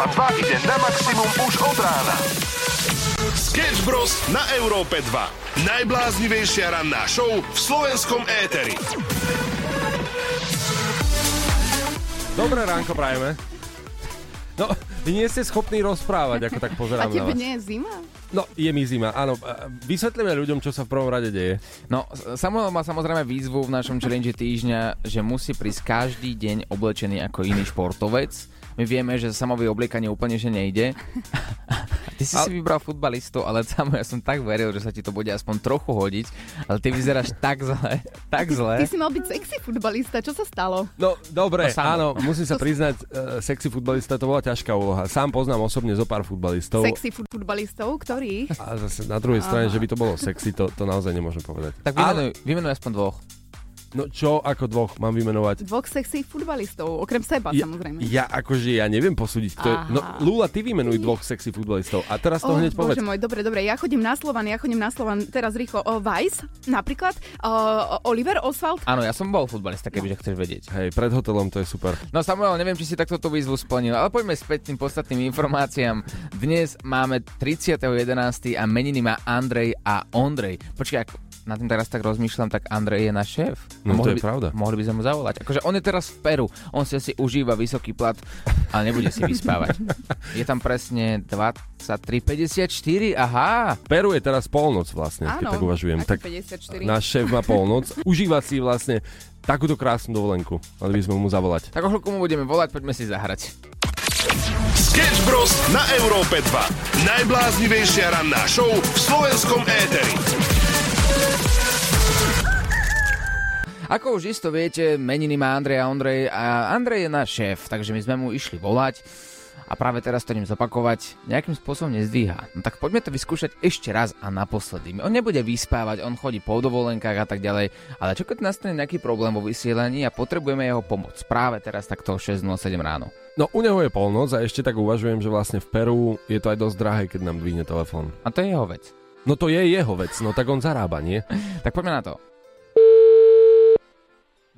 Európa 2 ide na maximum už od rána. Sketch Bros na Európe 2. Najbláznivejšia ranná show v slovenskom éteri. Dobré ránko prajeme. No, vy nie ste schopní rozprávať, ako tak pozerám na vás. A tebe nie je zima? No, je mi zima, áno. Vysvetlíme ľuďom, čo sa v prvom rade deje. No, Samuel má samozrejme výzvu v našom challenge týždňa, že musí prísť každý deň oblečený ako iný športovec. My vieme, že Samovi obliekanie úplne že nejde. Ty si si vybral futbalistu, ale Samo, ja som tak veril, že sa ti to bude aspoň trochu hodiť, ale ty vyzeráš tak zle, tak zle. Ty si mal byť sexy futbalista, čo sa stalo? No, dobre, áno, musím sa priznať, sexy futbalista to bola ťažká úloha. Sám poznám osobne zo pár futbalistov. Sexy futbalistov, ktorých? A zase na druhej strane, že by to bolo sexy, to naozaj nemôžem povedať. Tak vymenuj aspoň dvoch. No čo ako dvoch mám vymenovať? Dvoch sexy futbalistov, okrem seba samozrejme. Ja neviem posúdiť, kto je... No Lula, ty vymenuj dvoch sexy futbalistov a teraz to hneď povedz. Bože môj, dobre, ja chodím na Slovan, teraz rýchlo. Weiss napríklad, Oliver Oswald. Áno, ja som bol futbalista, kebyže chceš vedieť. Hej, pred hotelom to je super. No Samuel, neviem, či si takto tú výzvu splnil, ale poďme späť tým podstatným informáciám. Dnes máme 30.11. a meniny má Andrej a Ondrej. Počkaj, na tým teraz tak rozmýšľam, tak Andrej je náš šéf. No to je pravda. Mohli by sme mu zavolať. Akože on je teraz v Peru, on si asi užíva vysoký plat, ale nebude si vyspávať. Je tam presne 23.54, aha. Peru je teraz polnoc vlastne, áno, keď tak uvažujem. Tak 54. Náš šéf má polnoc, užíva si vlastne takúto krásnu dovolenku, ale by sme mu zavolať. Tak o chvíľku mu budeme volať, poďme si zahrať. Sketch Bros na Európe 2. Najbláznivejšia ranná show v slovenskom éteri. Ako už isto viete, meniny má Andrej a Andrej je náš šéf, takže my sme mu išli volať a práve teraz to idem zopakovať, nejakým spôsobom nezdvíha. No tak poďme to vyskúšať ešte raz a naposledy. On nebude vyspávať, on chodí po dovolenkách a tak ďalej, ale čo keď nastane nejaký problém vo vysielaní a potrebujeme jeho pomoc práve teraz takto 6:07 ráno. No u neho je polnoc a ešte tak uvažujem, že vlastne v Peru je to aj dosť drahé, keď nám dvihne telefón. A to je jeho vec. No to je jeho vec, no tak on zarába, nie? Tak poďme na to.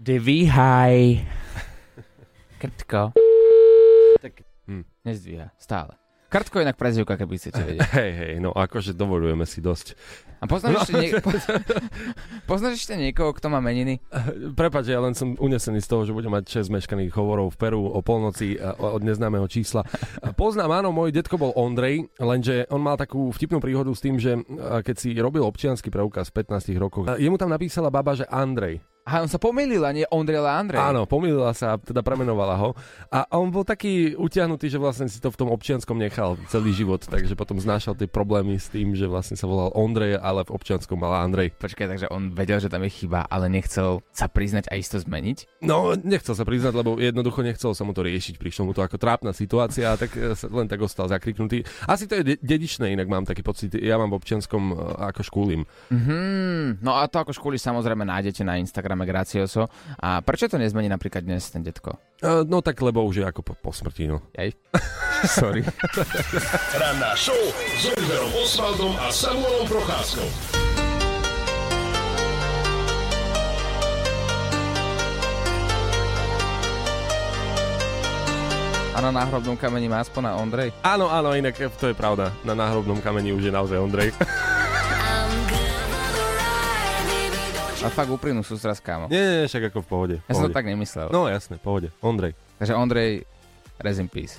Dvíhaj. Krtko. Tak nezdvíha, stále. Krtko je inak prezivka, keby chcete vedieť. Hej, no akože dovolujeme si dosť. A poznáš ešte niekoho, kto má meniny? Prepáč, ja len som unesený z toho, že budem mať 6 meškaných hovorov v Peru o polnoci od neznámeho čísla. Poznám, áno, môj detko bol Ondrej, lenže on mal takú vtipnú príhodu s tým, že keď si robil občiansky preukaz v 15 rokoch, jemu tam napísala baba, že Andrej. A on sa pomýlila, nie Ondrela Andrej. Áno, pomýlila sa, teda premenovala ho. A on bol taký utiahnutý, že vlastne si to v tom občianskom nechal celý život, takže potom znášal tie problémy s tým, že vlastne sa volal Ondrej, ale v občianskom mal Andrej. Počkaj, takže on vedel, že tam je chyba, ale nechcel sa priznať a isto zmeniť? No, nechcel sa priznať, lebo jednoducho nechcel sa mu to riešiť, prišlo mu to ako trápna situácia, a tak len tak ostal zakriknutý. Asi to je dedičné, inak mám taký pocit, ja mám v občianskom ako škúlim. No a to ako škúli samozrejme nájdete na Instagram. Gracioso. A prečo to nezmení napríklad dnes ten detko? No tak, lebo už je ako po smrti, no. Jaj. Sorry. Ranná show s Oliverom Oswaldom a Samuelom Procházkou. A na náhrobnom kameni má aspoň na Ondrej? Áno, inak to je pravda. Na náhrobnom kameni už je naozaj Ondrej. A fakt úprimnú sústrasť, kámo. Nie, však ako v pohode. Ja som to tak nemyslel. No jasne, v pohode. Ondrej. Takže Ondrej, rest in peace.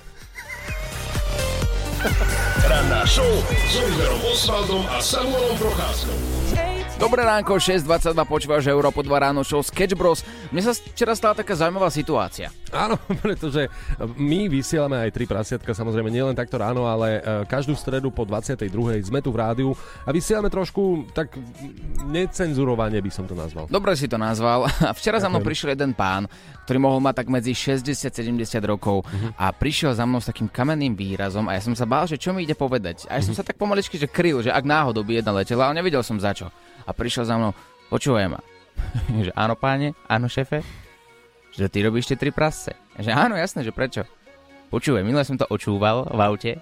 Ranná show s Oliverom Oswaldom a Samuelom Procházkou. Dobré ránko, 6:22, počúvaš Európa 2 ráno show Sketch Bros. Mne sa včera stala taká zaujímavá situácia. Áno, pretože my vysielame aj 3 prasiatka, samozrejme nielen takto ráno, ale každú stredu po 22:00 sme tu v rádiu a vysielame trošku tak necenzurovane, by som to nazval. Dobre si to nazval. A včera za mnou prišiel jeden pán, ktorý mohol mať tak medzi 60-70 rokov a prišiel za mnou s takým kamenným výrazom a ja som sa bál, že čo mi ide povedať. A ja som sa tak pomaličky že kryl, že ak náhodou by jedna letela, ale nevedel som za čo. A prišiel za mnou, počúvaj ma. Že áno páne, áno šefe. Že ty robíš tie 3 prasce. Že áno, jasné, že prečo. Počúvaj, minule som to očúval v aute.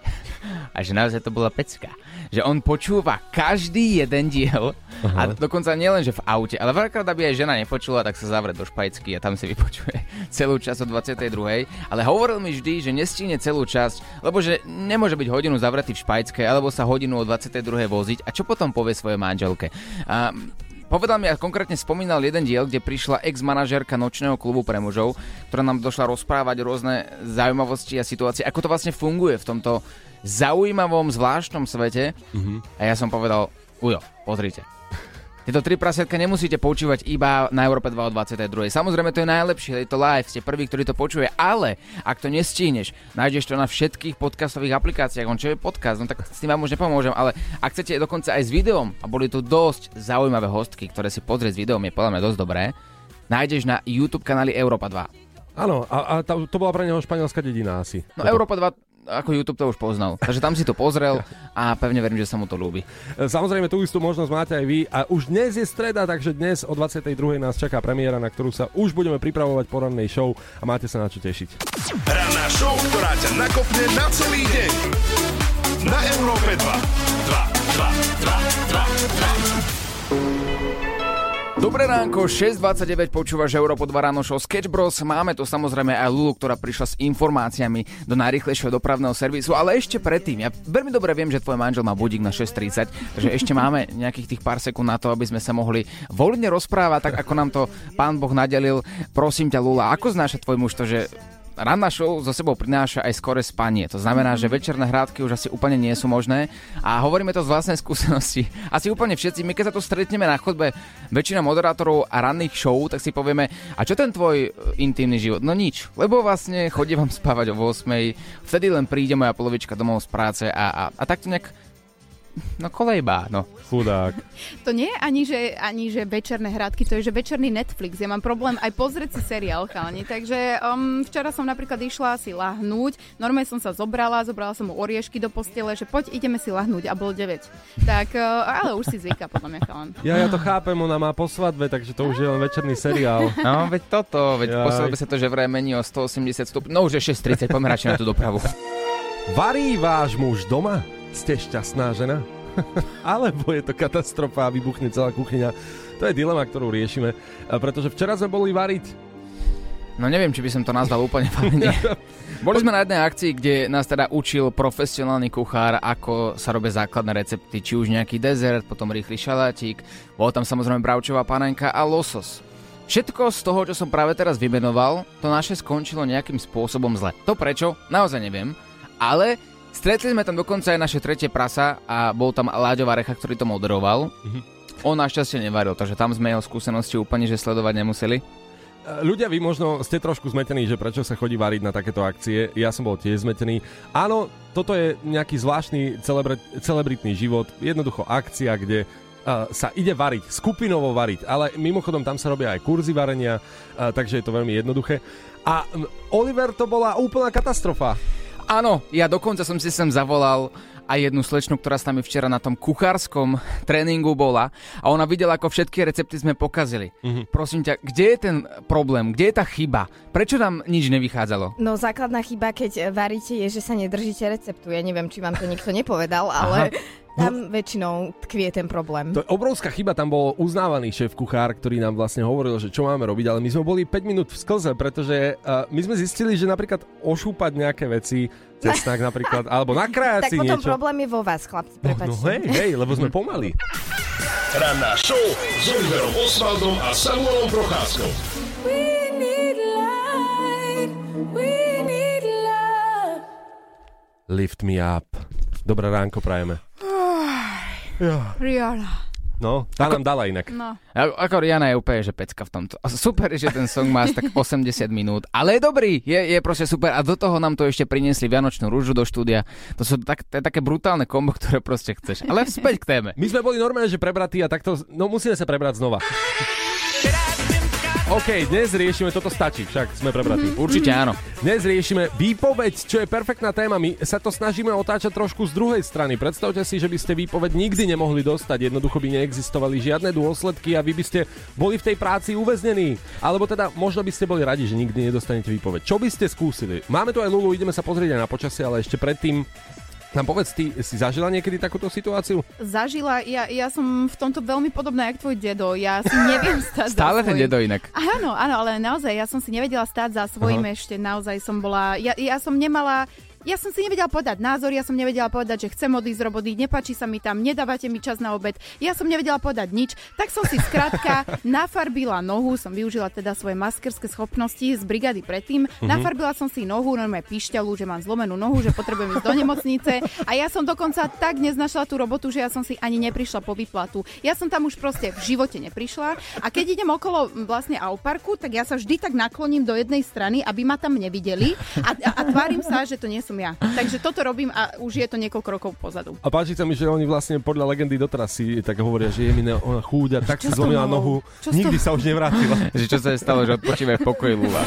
A že naozaj to bola pecka. Že on počúva každý jeden diel A dokonca nielen, že v aute, ale veľakrát, aby aj žena nepočula, tak sa zavrie do špajcky a tam si vypočuje celú časť o 22. Ale hovoril mi vždy, že nestíhne celú časť, lebo že nemôže byť hodinu zavretý v špajckej, alebo sa hodinu o 22. voziť. A čo potom povie svojej manželke? Povedal mi, a konkrétne spomínal jeden diel, kde prišla ex-manažérka nočného klubu pre mužov, ktorá nám došla rozprávať rôzne zaujímavosti a situácie, ako to vlastne funguje v tomto zaujímavom, zvláštnom svete. A ja som povedal, ujo, pozrite. Tieto 3 prasiatka nemusíte počúvať iba na Európe 2 o 22. Samozrejme, to je najlepšie, je to live, ste prvý, ktorý to počuje, ale ak to nestihneš, nájdeš to na všetkých podcastových aplikáciách. On čo je podcast, no tak s tým vám už nepomôžem, ale ak chcete dokonca aj s videom, a boli tu dosť zaujímavé hostky, ktoré si pozrieť s videom je podľa mňa dosť dobré, nájdeš na YouTube kanáli Európa 2. Áno, a to bola pre neho španielská dedina asi. No Európa 2... ako YouTube to už poznal. Takže tam si to pozrel a pevne verím, že sa mu to ľúbi. Samozrejme, tú istú možnosť máte aj vy. A už dnes je streda, takže dnes o 22.00 nás čaká premiéra, na ktorú sa už budeme pripravovať po rannej show a máte sa na čo tešiť. Ranná show, ktorá ťa nakopne na celý deň. Na Európe 2. 2. Dobré ránko, 6.29, počúvaš Európo 2 ráno show Sketch Bros. Máme tu samozrejme aj Lulu, ktorá prišla s informáciami do najrýchlejšieho dopravného servisu, ale ešte predtým, ja veľmi dobre viem, že tvoj manžel má budík na 6.30, takže ešte máme nejakých tých pár sekúnd na to, aby sme sa mohli voľne rozprávať, tak ako nám to pán Boh nadelil. Prosím ťa, Lula, ako znáša tvoj muž to, že ranná show so sebou prináša aj skore spanie. To znamená, že večerné hrádky už asi úplne nie sú možné a hovoríme to z vlastnej skúsenosti. Asi úplne všetci, my keď sa tu stretneme na chodbe väčšina moderátorov a ranných show, tak si povieme, a čo ten tvoj intimný život? No nič, lebo vlastne chodí vám spávať o 8, vtedy len príde moja polovička domov z práce a takto nejak no kolejba, no. Chudák. To nie je ani že večerné hradky, to je, že večerný Netflix. Ja mám problém aj pozrieť si seriál, chalani. Takže včera som napríklad išla si lahnúť. Normálne som sa zobrala som mu oriešky do postele, že poď, ideme si lahnúť a bolo 9. Tak, ale už si zvyká, podľa mňa, chalan. Ja to chápem, ona má po svadbe, takže to už je len večerný seriál. No, veď po svadbe sa to že vraj mení o 180 stupňov. No už je 6.30, poďme radšej na tú dopravu. Varí váš muž doma? Ste šťastná žena? Alebo je to katastrofa a vybuchne celá kuchyňa? To je dilema, ktorú riešime, pretože včera sme boli variť. No neviem, či by som to nazval úplne fajne. Boli sme na jednej akcii, kde nás teda učil profesionálny kuchár, ako sa robia základné recepty, či už nejaký dezert, potom rýchly šalátik, bol tam samozrejme bravčová panenka a losos. Všetko z toho, čo som práve teraz vymenoval, to naše skončilo nejakým spôsobom zle. To prečo? Naozaj neviem, ale stretli sme tam dokonca aj naše tretie prasa a bol tam Ľubomír Varecha, ktorý to moderoval. On našťastie nevaril, takže tam sme jeho skúsenosti úplne že sledovať nemuseli. Ľudia, vy možno ste trošku zmetení, že prečo sa chodí variť na takéto akcie. Ja som bol tiež zmetený. Áno, toto je nejaký zvláštny celebritný život. Jednoducho akcia, kde sa ide variť, skupinovo variť, ale mimochodom tam sa robia aj kurzy varenia, takže je to veľmi jednoduché. A Oliver, to bola úplná katastrofa. Áno, ja dokonca som si sem zavolal a jednu slečnu, ktorá s nami včera na tom kuchárskom tréningu bola a ona videla, ako všetky recepty sme pokazili. Prosím ťa, kde je ten problém? Kde je tá chyba? Prečo nám nič nevychádzalo? No základná chyba, keď varíte, je, že sa nedržíte receptu. Ja neviem, či vám to nikto nepovedal, ale tam väčšinou tkvie ten problém. To je obrovská chyba, tam bol uznávaný šéf kuchár, ktorý nám vlastne hovoril, že čo máme robiť, ale my sme boli 5 minút v sklze, pretože my sme zistili, že napríklad ošúpať nejaké veci, cesnak napríklad, alebo nakrájať si niečo. Tak potom problém je vo vás, chlapci, prepáčte. No hej, lebo sme pomali. Ranná show s Oliverom Oswaldom a Samuelom Procházkou. Lift me up. Dobré ránko prajeme. Rihanna. No, tá nám dala inak. No. Ako Rihanna je úplne, že pecka v tomto. Super, že ten song má tak 80 minút, ale je dobrý, je proste super. A do toho nám to ešte priniesli Vianočnú rúžu do štúdia. To sú také brutálne kombo, ktoré proste chceš. Ale späť k téme. My sme boli normálne, že prebratí a takto, no musíme sa prebrať znova. OK, dnes riešime, toto stačí, však sme prebratí. Určite áno. Dnes riešime výpoveď, čo je perfektná téma. My sa to snažíme otáčať trošku z druhej strany. Predstavte si, že by ste výpoveď nikdy nemohli dostať. Jednoducho by neexistovali žiadne dôsledky a vy by ste boli v tej práci uväznení. Alebo teda možno by ste boli radi, že nikdy nedostanete výpoveď. Čo by ste skúsili? Máme tu aj Lulu, ideme sa pozrieť aj na počasie, ale ešte predtým Tam povedz, ty si zažila niekedy takúto situáciu? Zažila, ja som v tomto veľmi podobná jak tvoj dedo, ja si neviem stáť stále ten dedo inak. Áno, áno, ale naozaj, ja som si nevedela stáť za svojím ešte, naozaj som bola, ja som si nevedela povedať názor, ja som nevedela povedať, že chcem odísť z roboty, nepáči sa mi tam, nedávate mi čas na obed, ja som nevedela povedať nič, tak som si skrátka nafarbila nohu, som využila teda svoje maskerské schopnosti z brigády predtým, nafarbila som si nohu, normálne píšťalu, že mám zlomenú nohu, že potrebujem ísť do nemocnice a ja som dokonca tak neznašla tú robotu, že ja som si ani neprišla po výplatu. Ja som tam už proste v živote neprišla a keď idem okolo vlastne auparku, tak ja sa vždy tak nakloním do jednej strany, aby ma tam nevideli a tvárim sa, že to nie ja. Takže toto robím a už je to niekoľko rokov pozadu. A páči sa mi, že oni vlastne podľa legendy doteraz si tak hovoria, že je mi ona chúďa, tak si zlomila nohu, nikdy sa už nevrátila. Že čo sa je stalo, že odpočíva v pokoji Lula.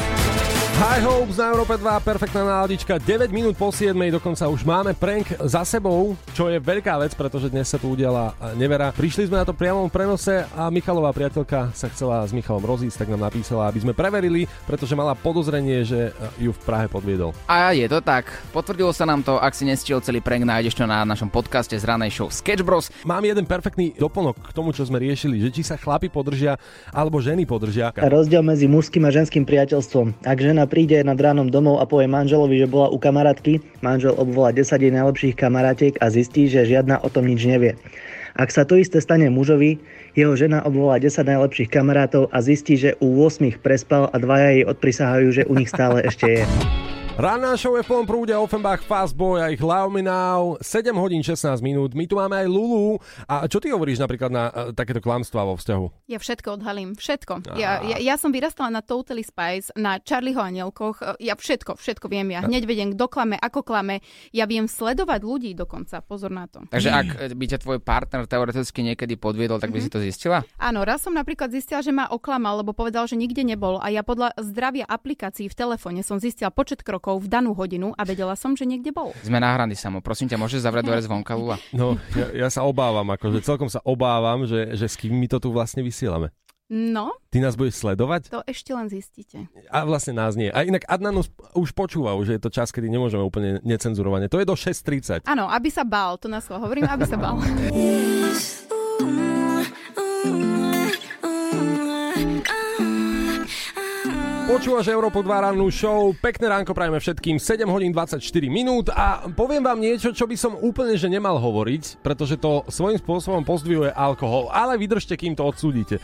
High Hopes na Európe 2, perfektná náladička, 9 minút po 7, dokonca už máme prank za sebou, čo je veľká vec, pretože dnes sa tu udiala nevera. Prišli sme na to priamom prenose a Michalová priateľka sa chcela s Michalom rozísť, tak nám napísala, aby sme preverili, pretože mala podozrenie, že ju v Prahe podviedol. A je to tak, potvrdilo sa nám to, ak si nestiel celý prank, nájdeš to na našom podcaste z Rannej Show Sketch Bros. Mám jeden perfektný doplnok k tomu, čo sme riešili, že či sa chlapi podržia alebo ženy podržia. Rozdiel medzi mužským a ženským priateľstvom. Ak žena príde nad ránom domov a povie manželovi, že bola u kamarátky, manžel obvolá 10 jej najlepších kamarátiek a zistí, že žiadna o tom nič nevie. Ak sa to isté stane mužovi, jeho žena obvolá 10 najlepších kamarátov a zistí, že u 8 prespal a dvaja jej odprisahajú, že u nich stále ešte je. Ranná show je v plnom prúde, Offenbach, Fastboy a ich Love Me Now, 7 hodín 16 minút. My tu máme aj Lulu. A čo ty hovoríš napríklad na takéto klamstvá vo vzťahu? Ja všetko odhalím, všetko. Ja som vyrastala na Totally Spies, na Charlieho Anielkoch. Ja všetko viem. Ja hneď vedem, kto klame, ako klame. Ja viem sledovať ľudí dokonca, pozor na to. Takže ak by ťa tvoj partner teoreticky niekedy podviedol, tak by si to zistila? Áno, raz som napríklad zistila, že ma oklamal, lebo povedal, že nikde nebol. A ja podľa zdravia aplikácií v telefóne som zistila počet krokov v danú hodinu a vedela som, že niekde bol. Sme náhraní, Samo. Prosím ťa, môžeš zavrieť dvere zvonka, Lula? No, ja sa obávam, akože celkom sa obávam, že s kým my to tu vlastne vysielame. No. Ty nás budeš sledovať? To ešte len zistíte. A vlastne nás nie. A inak Adnan už počúval, že je to čas, kedy nemôžeme úplne necenzurovane. To je do 6:30. Áno, aby sa bál, to na slovo hovorím, aby sa bál. Počúvaš Európu 2 rannú show, pekné ránko prajeme všetkým, 7 hodín 24 minút a poviem vám niečo, čo by som úplne že nemal hovoriť, pretože to svojím spôsobom pozdvihuje alkohol, ale vydržte, kým to odsúdite.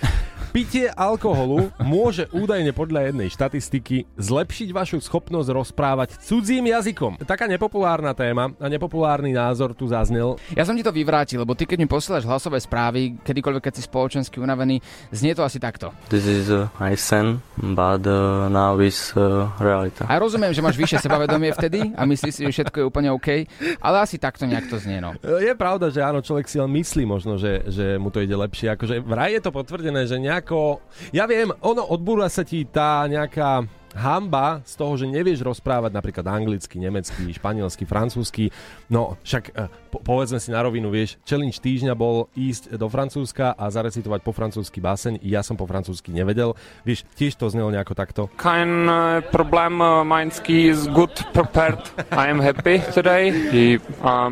Pitie alkoholu môže údajne podľa jednej štatistiky zlepšiť vašu schopnosť rozprávať cudzím jazykom. Taká nepopulárna téma a nepopulárny názor tu zaznel. Ja som ti to vyvrátil, lebo ty keď mi posielaš hlasové správy, kedykoľvek keď si spoločensky unavený, znie to asi takto. This is my son, but now is realita. A rozumiem, že máš vyššie sebavedomie vtedy a myslíš si, že všetko je úplne OK, ale asi takto nejak to znie, no. Je pravda, že áno, človek si len myslí možno, že mu to ide lepšie. Akože vraj je to potvrdené, že nejako... Ja viem, ono odbúra sa ti tá nejaká hanba z toho, že nevieš rozprávať napríklad anglicky, nemecky, španielsky, francúzsky. No, však povedzme si na rovinu, vieš, challenge týždňa bol ísť do Francúzska a zarecitovať po francúzsky báseň. Ja som po francúzsky nevedel. Vieš, tiež to znelo nejako takto. Kein problém, mein ski is good prepared. I am happy today. The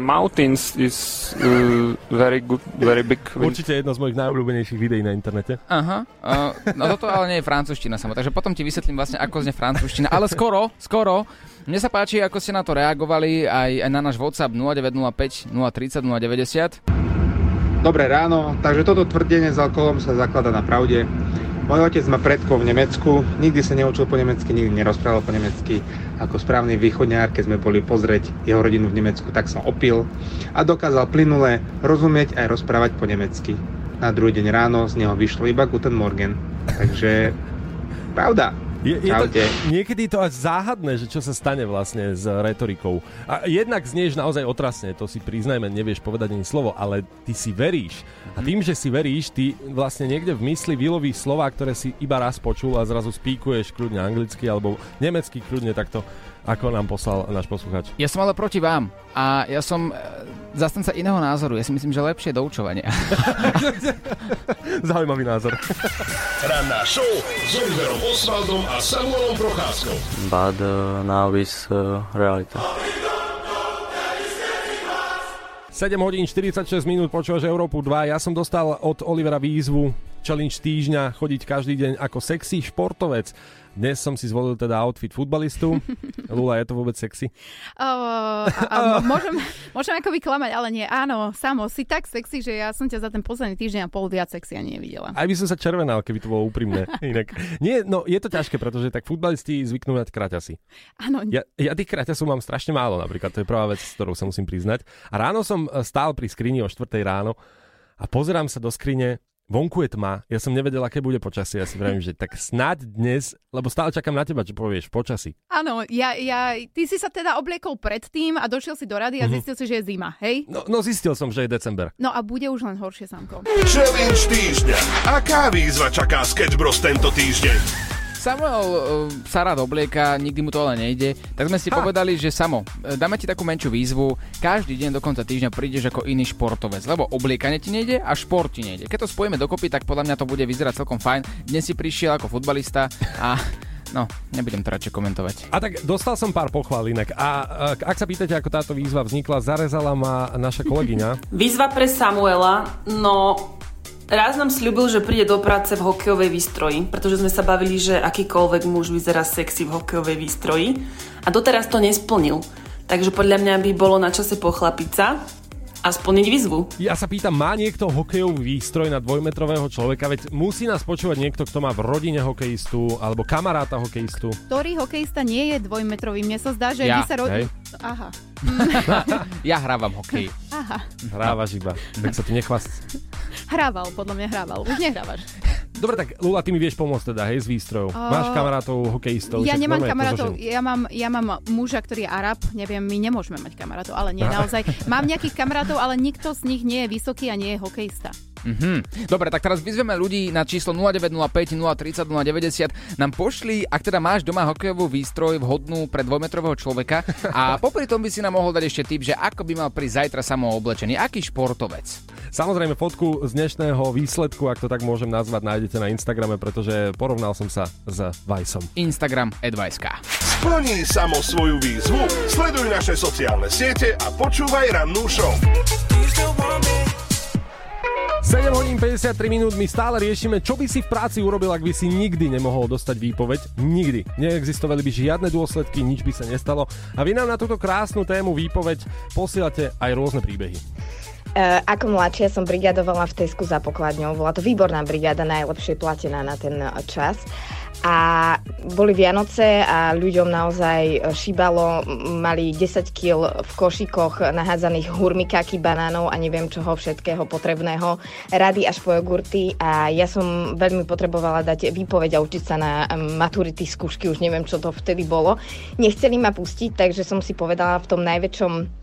mountains is very good, very big. Wind. Určite jedno z mojich najobľúbenejších videí na internete. Aha. No toto ale nie je francúzština samo, takže potom ti vysvetlím vlastne, ako francúzština, ale skoro. Mne sa páči, ako ste na to reagovali aj na náš WhatsApp 0905 030 090. Dobré ráno, takže toto tvrdenie s alkoholom sa zaklada na pravde. Môj otec má predkov v Nemecku, nikdy sa neučil po nemecky, nikdy nerozprával po nemecky. Ako správny východňár, keď sme boli pozrieť jeho rodinu v Nemecku, tak sa opil a dokázal plynule rozumieť aj rozprávať po nemecky. Na druhý deň ráno z neho vyšlo iba Guten Morgen. Takže pravda. Je to, niekedy je to až záhadné, že čo sa stane vlastne s retorikou. A jednak znieš naozaj otrasne, to si priznajme, nevieš povedať ani slovo, ale ty si veríš. A tým, že si veríš, ty vlastne niekde v mysli vylovíš slova, ktoré si iba raz počul a zrazu spíkuješ kľudne anglicky alebo nemecky kľudne takto, ako nám poslal náš poslucháč. Ja som ale proti vám a ja som zastanca iného názoru. Ja si myslím, že lepšie doučovanie. Zaujímavý názor. Ranná show s Oliverom Oswaldom a Samuelom Procházkou. But now is realita. 7 hodín 46 minút, počúvaš Európu 2. Ja som dostal od Olivera výzvu challenge týždňa, chodiť každý deň ako sexy športovec. Dnes som si zvolil teda outfit futbalistu. Lula, je to vôbec sexy? Môžem akoby klamať, ale nie. Áno, Samo, si tak sexy, že ja som ťa za ten posledný týždeň a pol viac sexy ani nevidela. Aj by som sa červenal, keby to bolo úprimné. Inak. Nie, no je to ťažké, pretože tak futbalisti zvyknú mať kraťasy. Áno. Ja tých kraťasov mám strašne málo, napríklad. To je prvá vec, s ktorou sa musím priznať. A ráno som stál pri skrini o 4 ráno a pozerám sa do skrine. Vonku je tma, ja som nevedela, aké bude počasie. Ja si vravím, že tak snáď dnes, lebo stále čakám na teba, čo povieš, počasí. Áno, ty si sa teda obliekol predtým a došiel si do rady a zistil si, že je zima, hej? No zistil som, že je december. No a bude už len horšie, Samko. Challenge týždňa. Aká výzva čaká Sketch Bros tento týždeň? Samuel sa rád oblieka, nikdy mu to ale nejde, tak sme si povedali, že Samo, dáme ti takú menšiu výzvu, každý deň do konca týždňa prídeš ako iný športovec, lebo obliekanie ti nejde a šport ti nejde. Keď to spojíme dokopy, tak podľa mňa to bude vyzerať celkom fajn. Dnes si prišiel ako futbalista a... No, nebudem to radšej komentovať. A tak dostal som pár pochvál inak. A ak sa pýtate, ako táto výzva vznikla, zarezala ma naša kolegyňa. Výzva pre Samuela, no... Raz nám sľúbil, že príde do práce v hokejovej výstroji, pretože sme sa bavili, že akýkoľvek muž vyzerá sexy v hokejovej výstroji a doteraz to nesplnil. Takže podľa mňa by bolo na čase pochlapiť sa a splniť výzvu. Ja sa pýtam, má niekto hokejový výstroj na dvojmetrového človeka? Veď musí nás počúvať niekto, kto má v rodine hokejistu alebo kamaráta hokejistu. Ktorý hokejista nie je dvojmetrový? Mne sa zdá, že ja, sa rodí... Aha. Ja hrávam hokej. Aha. Hrávaš iba. Tak sa tu nechvast. Hrával, podľa mňa hrával. Už nehrávaš. Dobre, tak Lula, ty mi vieš pomôcť teda, hej, s výstrojou. Máš kamarátov hokejistov? Ja nemám kamarátov, ja mám muža, ktorý je Arab, neviem, my nemôžeme mať kamarátov, ale nie, naozaj. Mám nejakých kamarátov, ale nikto z nich nie je vysoký a nie je hokejista. Dobre, tak teraz vyzveme ľudí na číslo 0905 030 090. Nám pošli, ak teda máš doma hokejovú výstroj vhodnú pre dvojmetrového človeka a popri tom by si nám mohol dať ešte tip, že ako by mal prísť zajtra samooblečený, aký športovec. Samozrejme, fotku z dnešného výsledku, ak to tak môžem nazvať, nájdete na Instagrame, pretože porovnal som sa s Vajsom. Instagram @vajska. Splní Samo svoju výzvu, sleduj naše sociálne siete a počúvaj Rannú show. 7 hodín 53 minút, my stále riešime, čo by si v práci urobil, ak by si nikdy nemohol dostať výpoveď. Nikdy. Neexistovali by žiadne dôsledky, nič by sa nestalo. A vy nám na túto krásnu tému výpoveď posielate aj rôzne príbehy. Ako mladšia som brigadovala v Tesku za pokladňou. Bola to výborná brigáda, najlepšie platená na ten čas. A boli Vianoce a ľuďom naozaj šíbalo, mali 10 kg v košíkoch nahádzaných hurmikáky, banánov a neviem čoho všetkého potrebného, rady až po jogurty a ja som veľmi potrebovala dať výpoveď a učiť sa na maturity skúšky, už neviem čo to vtedy bolo. Nechceli ma pustiť, takže som si povedala v tom najväčšom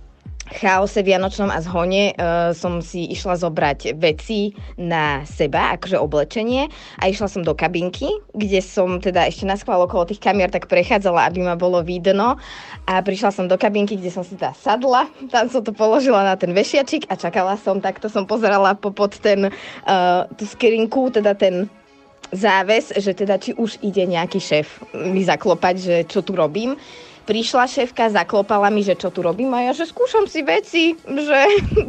chaose vianočnom a zhone som si išla zobrať veci na seba, akože oblečenie a išla som do kabinky, kde som teda ešte naschvál okolo tých kamier tak prechádzala, aby ma bolo vidno a prišla som do kabinky, kde som si teda sadla, tam som to položila na ten vešiačik a čakala som, takto som pozerala popod ten tú skrinku, teda ten záves, že teda či už ide nejaký šéf mi zaklopať, že čo tu robím. Prišla šéfka, zaklopala mi, že čo tu robím a ja, že skúšam si veci, že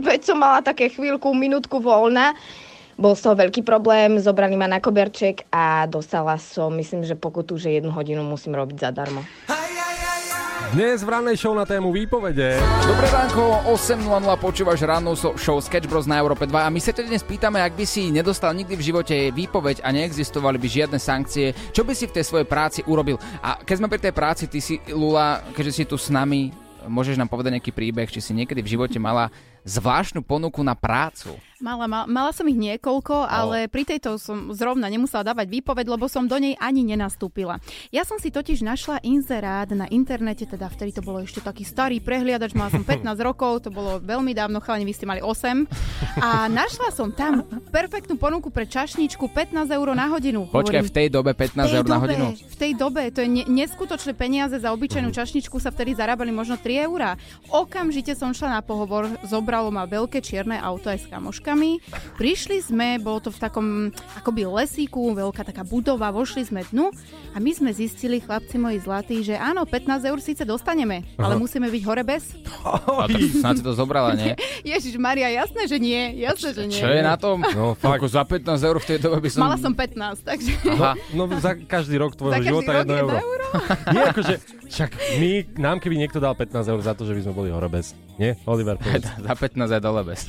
veď som mala také chvíľku, minútku voľna. Bol z toho veľký problém, zobrali ma na koberček a dostala som, myslím, že pokutu, že 1 hodinu musím robiť zadarmo. Dnes v Rannej show na tému výpovede. Dobré ránko, 8.00 počúvaš Rannú show Sketch Bros na Európe 2 a my sa teda dnes pýtame, ak by si nedostal nikdy v živote výpoveď a neexistovali by žiadne sankcie, čo by si v tej svojej práci urobil. A keď sme pri tej práci, ty si, Lula, keďže si tu s nami, môžeš nám povedať nejaký príbeh, či si niekedy v živote mala zvláštnu ponuku na prácu? Mala som ich niekoľko, ale pri tejto som zrovna nemusela dávať výpoveď, lebo som do nej ani nenastúpila. Ja som si totiž našla inzerát na internete, teda vtedy to bolo ešte taký starý prehliadač, mala som 15 rokov, to bolo veľmi dávno, chalani, vy ste mali 8. A našla som tam perfektnú ponuku pre čašničku 15 € na hodinu. Počkaj, v tej dobe 15 € na hodinu? V tej dobe, to je neskutočné peniaze, za obyčajnú čašničku sa vtedy zarábali možno 3 €. Okamžite som šla na pohovor, zobralo ma veľké čierne auto aj s kamoškou. kamoškami. Prišli sme, bolo to v takom akoby lesíku, veľká taká budova, vošli sme dnu a my sme zistili, chlapci moji zlatí, že áno, 15 eur síce dostaneme, ale musíme byť hore bez. A tak snáď si to zobrala, nie? Ježiš Maria, jasné, že nie. Jasné, že nie. Čo je na tom? No, fakt. Za 15 eur v tej dobe by som... Mala som 15, takže... Aha. No za každý rok tvojho života 1 euro. Nie, akože... Však my, nám keby niekto dal 15 eur za to, že by sme boli hore bez. Nie? Oliver, povedz. Za 15 aj dole bez.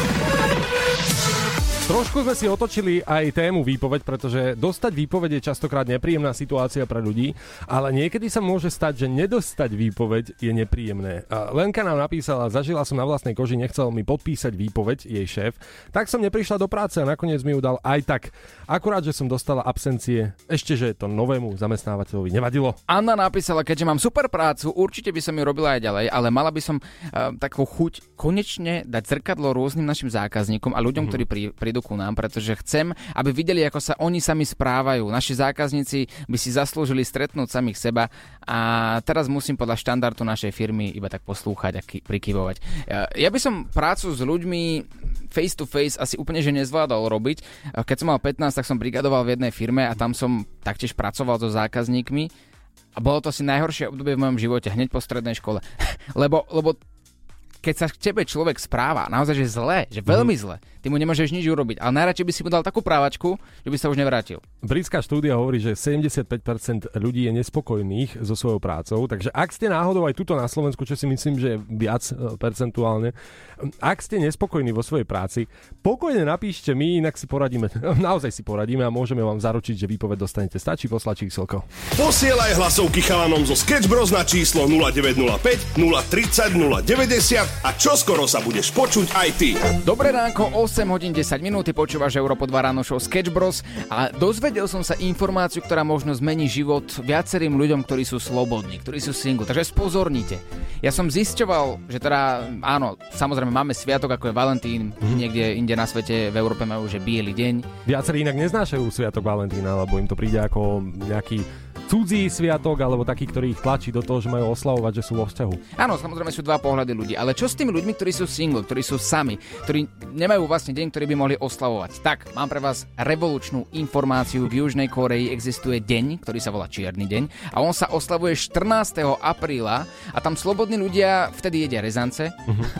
Trošku sme si otočili aj tému výpoveď, pretože dostať výpoveď je častokrát nepríjemná situácia pre ľudí, ale niekedy sa môže stať, že nedostať výpoveď je nepríjemné. Lenka nám napísala, zažila som na vlastnej koži, nechcel mi podpísať výpoveď jej šéf, tak som neprišla do práce a nakoniec mi ju dal aj tak. Akurát, že som dostala absencie, ešte že to novému zamestnávateľovi nevadilo. Anna napísala, keďže mám super prácu, určite by som ju robila aj ďalej, ale mala by som takú chuť konečne dať zrkadlo rôznym našim zákazníkom a ľuďom, ktorí prídu ku nám, pretože chcem, aby videli, ako sa oni sami správajú. Naši zákazníci by si zaslúžili stretnúť samých seba a teraz musím podľa štandardu našej firmy iba tak poslúchať a prikyvovať. Ja by som prácu s ľuďmi face to face asi úplne, že nezvládal robiť. Keď som mal 15, tak som brigadoval v jednej firme a tam som taktiež pracoval so zákazníkmi a bolo to asi najhoršie obdobie v mojom živote, hneď po strednej škole. Lebo keď sa k tebe človek správa naozaj, že zle, že veľmi zle, ty mu nemôžeš nič urobiť, ale najradšej by si mu dal takú právačku, že by sa už nevrátil. Britská štúdia hovorí, že 75% ľudí je nespokojných so svojou prácou, takže ak ste náhodou aj tuto na Slovensku, čo si myslím, že je viac percentuálne, ak ste nespokojní vo svojej práci, pokojne napíšte mi, inak si poradíme, naozaj si poradíme a môžeme vám zaručiť, že výpoveď dostanete. Stačí poslať číselko. Posielaj hlasovky chalanom zo Sketch Bros na číslo 0905 030 090 a čoskoro sa budeš počuť aj ty. Dobré ránko, 8 hodín 10 minúty, počúvaš Európa 2 ráno show Sketch Bros. A dozvedel som sa informáciu, ktorá možno zmení život viacerým ľuďom, ktorí sú slobodní, ktorí sú single. Takže spozornite. Ja som zisťoval, že teda, áno, samozrejme máme sviatok, ako je Valentín, niekde inde na svete, v Európe majú, že biely deň. Viacerí inak neznášajú sviatok Valentína, lebo im to príde ako nejaký cudzí sviatok, alebo taký, ktorý ich tlačí do toho, že majú oslavovať, že sú vo vzťahu. Áno, samozrejme sú dva pohľady ľudí, ale čo s tými ľuďmi, ktorí sú single, ktorí sú sami, ktorí nemajú vlastne deň, ktorý by mohli oslavovať? Tak, mám pre vás revolučnú informáciu. V Južnej Kórei existuje deň, ktorý sa volá Čierny deň a on sa oslavuje 14. apríla a tam slobodní ľudia vtedy jedia rezance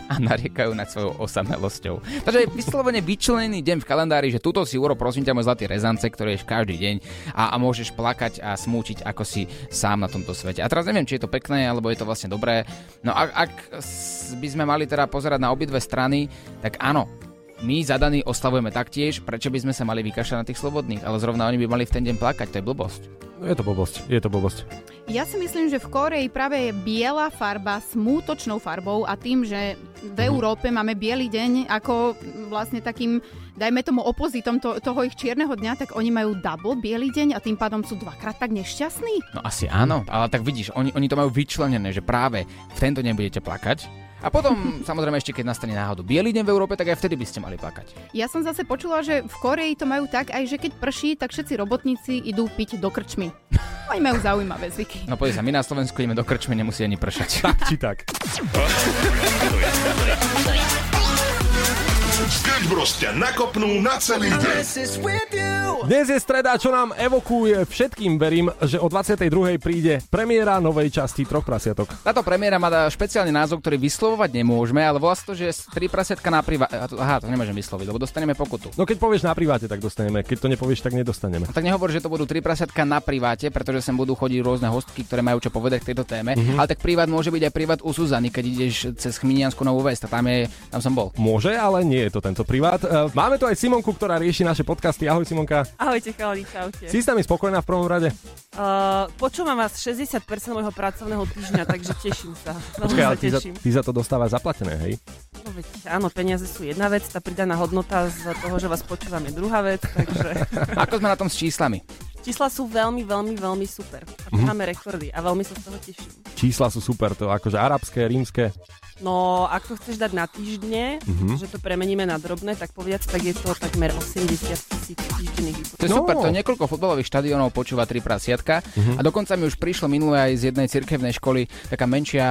a nariekajú nad svojou osamelosťou. Takže je vyslovene vyčlenený deň v kalendári, že tuto si urob, prosím ťa, môj zlatý rezance, ktorý ješ každý deň a môžeš plakať a smúčiť, ako si sám na tomto svete. A teraz neviem, či je to pekné, alebo je to vlastne dobré. No ak by sme mali teda pozerať na obidve strany, tak áno, my zadaní oslavujeme taktiež, prečo by sme sa mali vykašľať na tých slobodných, ale zrovna oni by mali v ten deň plakať, to je blbosť. Je to blbosť. Ja si myslím, že v Kórei práve je biela farba smútočnou farbou a tým, že v Európe máme biely deň ako vlastne takým, dajme tomu opozitom toho ich čierneho dňa, tak oni majú double biely deň a tým pádom sú dvakrát tak nešťastní. No asi áno, ale tak vidíš, oni to majú vyčlenené, že práve v tento deň budete plakať. A potom, samozrejme, ešte keď nastane náhodou biely deň v Európe, tak aj vtedy by ste mali plakať. Ja som zase počula, že v Kórei to majú tak, aj že keď prší, tak všetci robotníci idú piť do krčmy. Oni majú zaujímavé zvyky. No poď sa, my na Slovensku ideme do krčmy, nemusí ani pršať. Tak či tak. Sketch Bros ťa nakopnú na celý deň. Dnes je streda, čo nám evokuje všetkým, verím, že o 22.00 príde premiéra novej časti Troch prasiatok. Táto premiéra má špeciálny názov, ktorý vyslovovať nemôžeme, ale volá sa to, že Tri prasiatka na priváte. Aha, to nemôžem vysloviť, lebo dostaneme pokutu. No keď povieš na priváte, tak dostaneme, keď to nepovieš, tak nedostaneme. A tak nehovor, že to budú Tri prasiatka na priváte, pretože sem budú chodiť rôzne hostky, ktoré majú čo povedať k tejto téme, ale tak privát môže byť aj privát u Suzany, keď ideš cez Chminiansku Novú Ves, tam som bol. Môže, ale nie. To tento privát. Máme tu aj Simonku, ktorá rieši naše podcasty. Ahoj, Simonka. Ahojte, chalani, čaute. Si s nami spokojná v prvom rade? Počúvam vás 60% mojho pracovného týždňa, takže teším sa. Počkaj, ty za to dostávaš zaplatené, hej? No veď, áno, peniaze sú jedna vec, tá pridaná hodnota z toho, že vás počúvam, je druhá vec, takže... Ako sme na tom s číslami? Čísla sú veľmi, veľmi, veľmi super. Máme rekordy a veľmi sa z toho teším. Čísla sú super, to akože arabské, rímske. No, ak to chceš dať na týždne, že to premeníme na drobné, tak povedať, tak je to takmer 80 000 týždenných výpovedí. To je super, to niekoľko futbalových štadionov počúva 3 prasiatka a dokonca mi už prišlo minulé aj z jednej cirkevnej školy taká menšie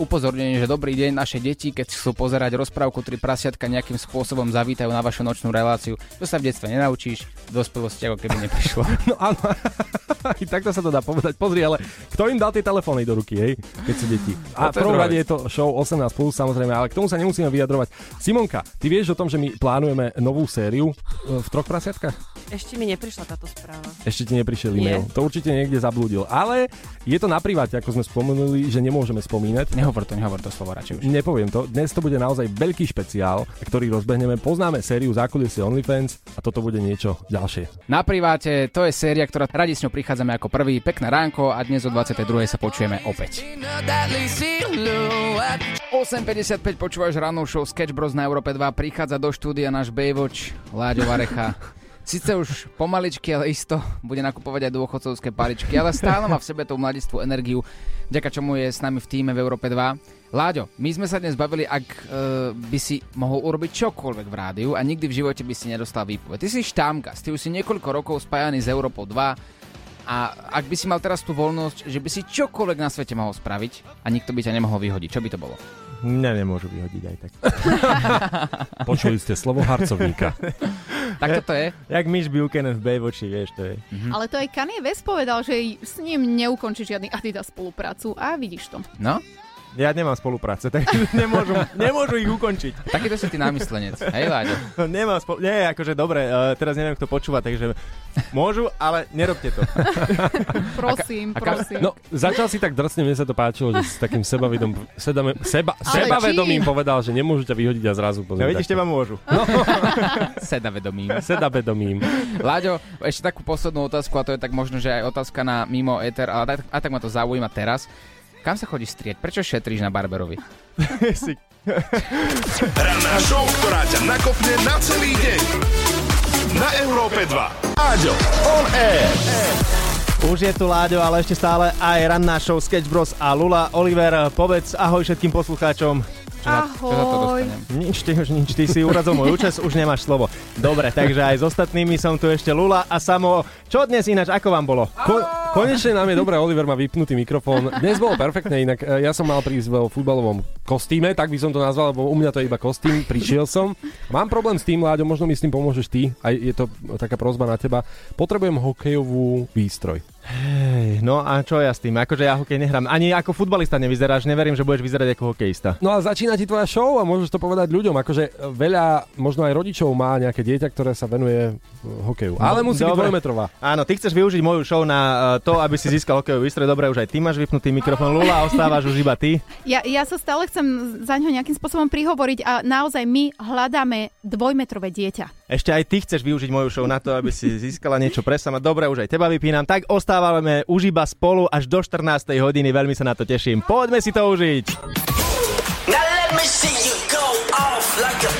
upozornenie, že dobrý deň, naše deti, keď chcú pozerať rozprávku 3 prasiatka, nejakým spôsobom zavítajú na vašu nočnú reláciu. To sa v detstve nenaučíš, v dospelosti ako keby neprišlo. No áno, i takto sa to dá povedať. Pozri, ale kto im dal tie telefóny do ruky, hej, keď sú deti? A v prvom rade je to show 18+, samozrejme, ale k tomu sa nemusíme vyjadrovať. Simonka, ty vieš o tom, že my plánujeme novú sériu v 3 prasiatkach? Ešte mi neprišla táto správa. Ešte ti neprišiel e-mail. To určite niekde zablúdil. Ale je to na priváte, ako sme spomenuli, že nemôžeme spomínať. Nehovor to slovo radšej už. Nepoviem to. Dnes to bude naozaj veľký špeciál, ktorý rozbehneme. Poznáme sériu Zakulisie OnlyFans a toto bude niečo ďalšie. Na priváte, to je séria, ktorá radi s ňou prichádzame ako prvý. Pekné ránko a dnes o 22:00 sa počujeme opäť. 8:55 počúvaš Rannú show Sketch Bros na Európe 2. Prichádza do štúdia náš Baywatch Láďo Varecha. Sice už pomaličky, ale isto bude nakupovať aj dôchodcovské paličky, ale stále má v sebe tú mladistvú energiu, vďaka čomu je s nami v tíme v Európe 2. Láďo, my sme sa dnes bavili, ak by si mohol urobiť čokoľvek v rádiu a nikdy v živote by si nedostal výpoveď. Ty si štámkast, ty už si niekoľko rokov spájaný s Európou 2 a ak by si mal teraz tú voľnosť, že by si čokoľvek na svete mohol spraviť a nikto by ťa nemohol vyhodiť, čo by to bolo? Nemôžu vyhodiť aj tak. Počuli ste slovo harcovníka. Tak toto je. Jak Mitch Buchanan v Baywatchi, vieš, to je. Ale to aj Kanye West povedal, že s ním neukončí žiadny Adidas spoluprácu a vidíš to. No? Ja nemám spolupráce, takže nemôžu ich ukončiť. Takýto si ty námyslenec, hej Láďo? Nie, akože dobre, teraz neviem, kto počúva, takže môžu, ale nerobte to. Prosím. No, začal si tak drcne, mne sa to páčilo, že si takým sebavedomým povedal, že nemôžu ťa vyhodiť a zrazu pozrieť. No vidíš, teba môžu. No. Sedavedomým. Láďo, ešte takú poslednú otázku, a to je tak možno, že aj otázka na mimo éter, ale a tak ma to zaujíma teraz. Kam sa chodíš strieť? Prečo šetríš na Barberovi? Ranná show, ktorá ťa nakopne na celý deň. Na Európe 2. Áďo, on air. Už je tu Láďo, ale ešte stále aj Ranná show Sketch Bros a Lula. Oliver, povedz ahoj všetkým poslucháčom. Ahoj. Nič, ty si urazil môj účes, už nemáš slovo. Dobre, takže aj s ostatnými som tu ešte Lula a Samo. Čo dnes ináč, ako vám bolo? Konečne nám je dobré, Oliver má vypnutý mikrofón. Dnes bolo perfektne, inak ja som mal prísť vo futbalovom kostýme, tak by som to nazval, lebo u mňa to je iba kostým, prišiel som. Mám problém s tým, Láďo, možno mi s tým pomôžeš ty, aj je to taká prosba na teba. Potrebujem hokejovú výstroj. Hej, no a čo ja s tým? Akože ja hokej nehrám. Ani ako futbalista nevyzeráš, neverím, že budeš vyzerať ako hokejista. No a začína ti tvoja show a môžeš to povedať ľuďom. Akože veľa, možno aj rodičov má nejaké dieťa, ktoré sa venuje hokeju. Ale musí byť dvojmetrová. Áno, ty chceš využiť moju show na to, aby si získal hokejový výstroj. Dobre, už aj ty máš vypnutý mikrofón, Lula, ostávaš už iba ty. Ja sa stále chcem za ňo nejakým spôsobom prihovoriť a naozaj my hľadáme dvojmetrové dieťa. Ešte aj ty chceš využiť moju show na to, aby si získala niečo pre sama. Dobre, už aj teba vypínam. Tak stávame už iba spolu až do 14. hodiny. Veľmi sa na to teším. Poďme si to užiť.